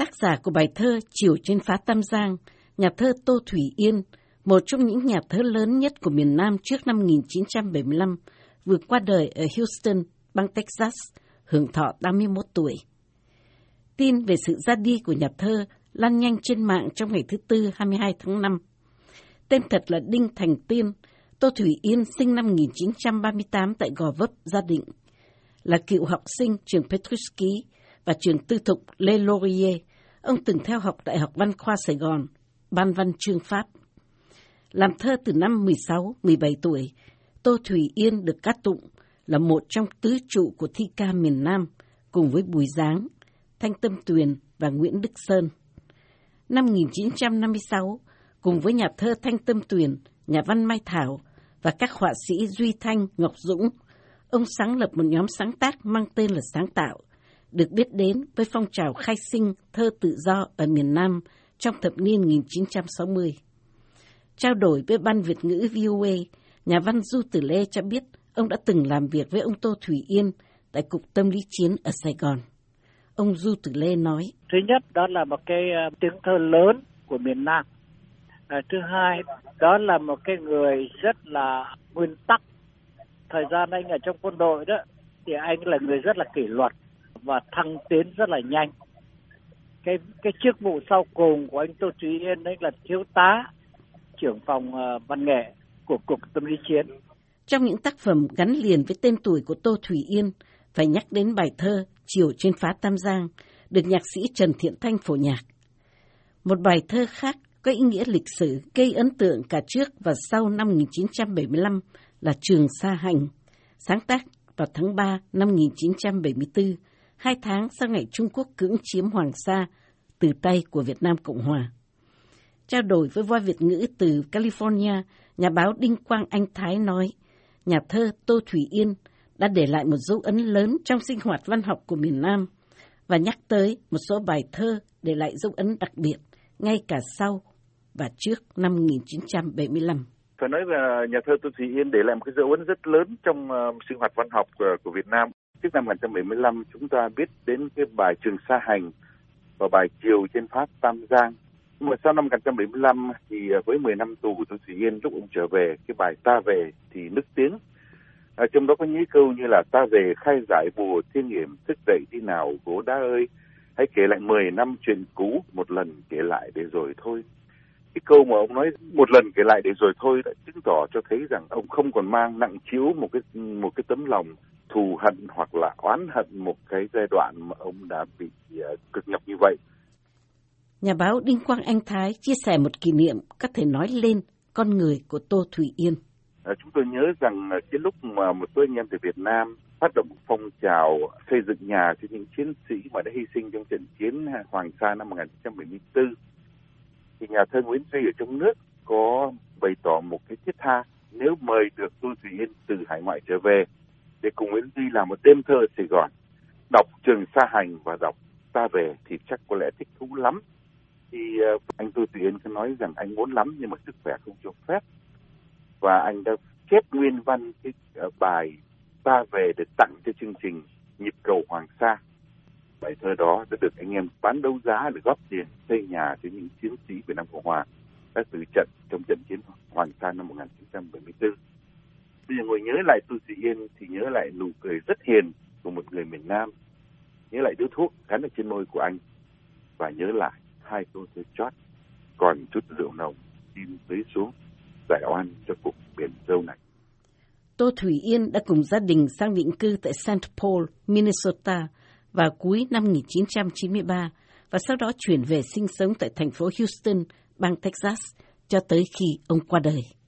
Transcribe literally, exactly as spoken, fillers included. tác giả của bài thơ Chiều Trên Phá Tam Giang, nhà thơ Tô Thùy Yên, một trong những nhà thơ lớn nhất của miền Nam trước năm một nghìn chín trăm bảy mươi lăm, vừa qua đời ở Houston, bang Texas, hưởng thọ tám mươi mốt tuổi. Tin về sự ra đi của nhà thơ lan nhanh trên mạng trong ngày thứ Tư hai mươi hai tháng năm. Tên thật là Đinh Thành Tiên, Tô Thùy Yên sinh năm một nghìn chín trăm ba mươi tám tại Gò Vấp, Gia Định, là cựu học sinh trường Petruski và trường tư thục Lê Laurier. Ông từng theo học Đại học Văn khoa Sài Gòn, ban văn chương Pháp. Làm thơ từ năm mười sáu mười bảy tuổi, Tô Thùy Yên được cát tụng là một trong tứ trụ của thi ca miền Nam cùng với Bùi Giáng, Thanh Tâm Tuyền và Nguyễn Đức Sơn. Năm một nghìn chín trăm năm mươi sáu, cùng với nhà thơ Thanh Tâm Tuyền, nhà văn Mai Thảo và các họa sĩ Duy Thanh, Ngọc Dũng, ông sáng lập một nhóm sáng tác mang tên là Sáng Tạo, được biết đến với phong trào khai sinh thơ tự do ở miền Nam trong thập niên một nghìn chín trăm sáu mươi. Trao đổi với Ban Việt ngữ vê o a, nhà văn Du Tử Lê cho biết ông đã từng làm việc với ông Tô Thùy Yên tại Cục Tâm lý Chiến ở Sài Gòn. Ông Du Tử Lê nói: Thứ nhất, đó là một cái tiếng thơ lớn của miền Nam. À, thứ hai, đó là một cái người rất là nguyên tắc. Thời gian anh ở trong quân đội đó, thì anh là người rất là kỷ luật và thăng tiến rất là nhanh. Cái cái chức vụ sau cùng của anh Tô Thùy Yên đấy là thiếu tá, trưởng phòng uh, văn nghệ của Cục Tâm lý Chiến. Trong những tác phẩm gắn liền với tên tuổi của Tô Thùy Yên, phải nhắc đến bài thơ Chiều Trên Phá Tam Giang, được nhạc sĩ Trần Thiện Thanh phổ nhạc. Một bài thơ khác có ý nghĩa lịch sử, gây ấn tượng cả trước và sau năm một nghìn chín trăm bảy mươi lăm là Trường Sa Hành, sáng tác vào tháng ba năm một nghìn chín trăm bảy mươi tư, hai tháng sau ngày Trung Quốc cưỡng chiếm Hoàng Sa từ tay của Việt Nam Cộng Hòa. Trao đổi với Voi Việt ngữ từ California, nhà báo Đinh Quang Anh Thái nói, nhà thơ Tô Thùy Yên đã để lại một dấu ấn lớn trong sinh hoạt văn học của miền Nam và nhắc tới một số bài thơ để lại dấu ấn đặc biệt ngay cả sau và trước năm một nghìn chín trăm bảy mươi lăm. Phải nói là nhà thơ Tô Thùy Yên để lại một cái dấu ấn rất lớn trong uh, sinh hoạt văn học của, của Việt Nam. Trước năm một nghìn chín trăm bảy mươi lăm, chúng ta biết đến cái bài Trường Sa Hành và bài Chiều Trên Phá Tam Giang. Nhưng mà sau năm một nghìn chín trăm bảy mươi lăm thì với mười năm tù của Tô Thùy Yên, lúc ông trở về, cái bài Ta Về thì nức tiếng. À, trong đó có những câu như là ta về khai giải bùa thiên nghiệm, thức dậy đi nào gỗ đá ơi, hãy kể lại mười năm chuyện cũ, một lần kể lại để rồi thôi. Cái câu mà ông nói một lần kể lại để rồi thôi đã chứng tỏ cho thấy rằng ông không còn mang nặng trĩu một cái một cái tấm lòng thù hận hoặc là oán hận một cái giai đoạn mà ông đã bị uh, cực nhọc như vậy. Nhà báo Đinh Quang Anh Thái chia sẻ một kỷ niệm có thể nói lên con người của Tô Thùy Yên. À, chúng tôi nhớ rằng cái lúc mà một số anh em từ Việt Nam phát động phong trào xây dựng nhà cho những chiến sĩ mà đã hy sinh trong trận chiến Hoàng Sa năm một nghìn chín trăm bảy mươi tư, thì nhà thơ Nguyễn Duy ở trong nước có bày tỏ một cái thiết tha nếu mời được Tô Thùy Yên từ hải ngoại trở về để cùng Nguyễn Duy làm một đêm thơ ở Sài Gòn, đọc Trường Sa Hành và đọc Ta Về thì chắc có lẽ thích thú lắm. Thì anh Tô Thùy Yên cứ nói rằng anh muốn lắm nhưng mà sức khỏe không cho phép, và anh đã chép nguyên văn cái bài Ta Về để tặng cho chương trình Nhịp Cầu Hoàng Sa. Bài thơ đó đã được anh em bán đấu giá để góp tiền xây nhà cho những chiến sĩ Việt Nam Cộng Hòa đã tử trận trong trận chiến Hoàng Sa năm một nghìn chín trăm bảy mươi tư. Bây giờ ngồi nhớ lại Tô Thùy Yên thì nhớ lại nụ cười rất hiền của một người miền Nam, nhớ lại điếu thuốc gắn ở trên môi của anh và nhớ lại hai tô thơ chót còn chút rượu nồng xin tới xuống giải oan cho cuộc biển dâu này. Tô Thùy Yên đã cùng gia đình sang định cư tại Saint Paul, Minnesota vào cuối năm một nghìn chín trăm chín mươi ba và sau đó chuyển về sinh sống tại thành phố Houston, bang Texas cho tới khi ông qua đời.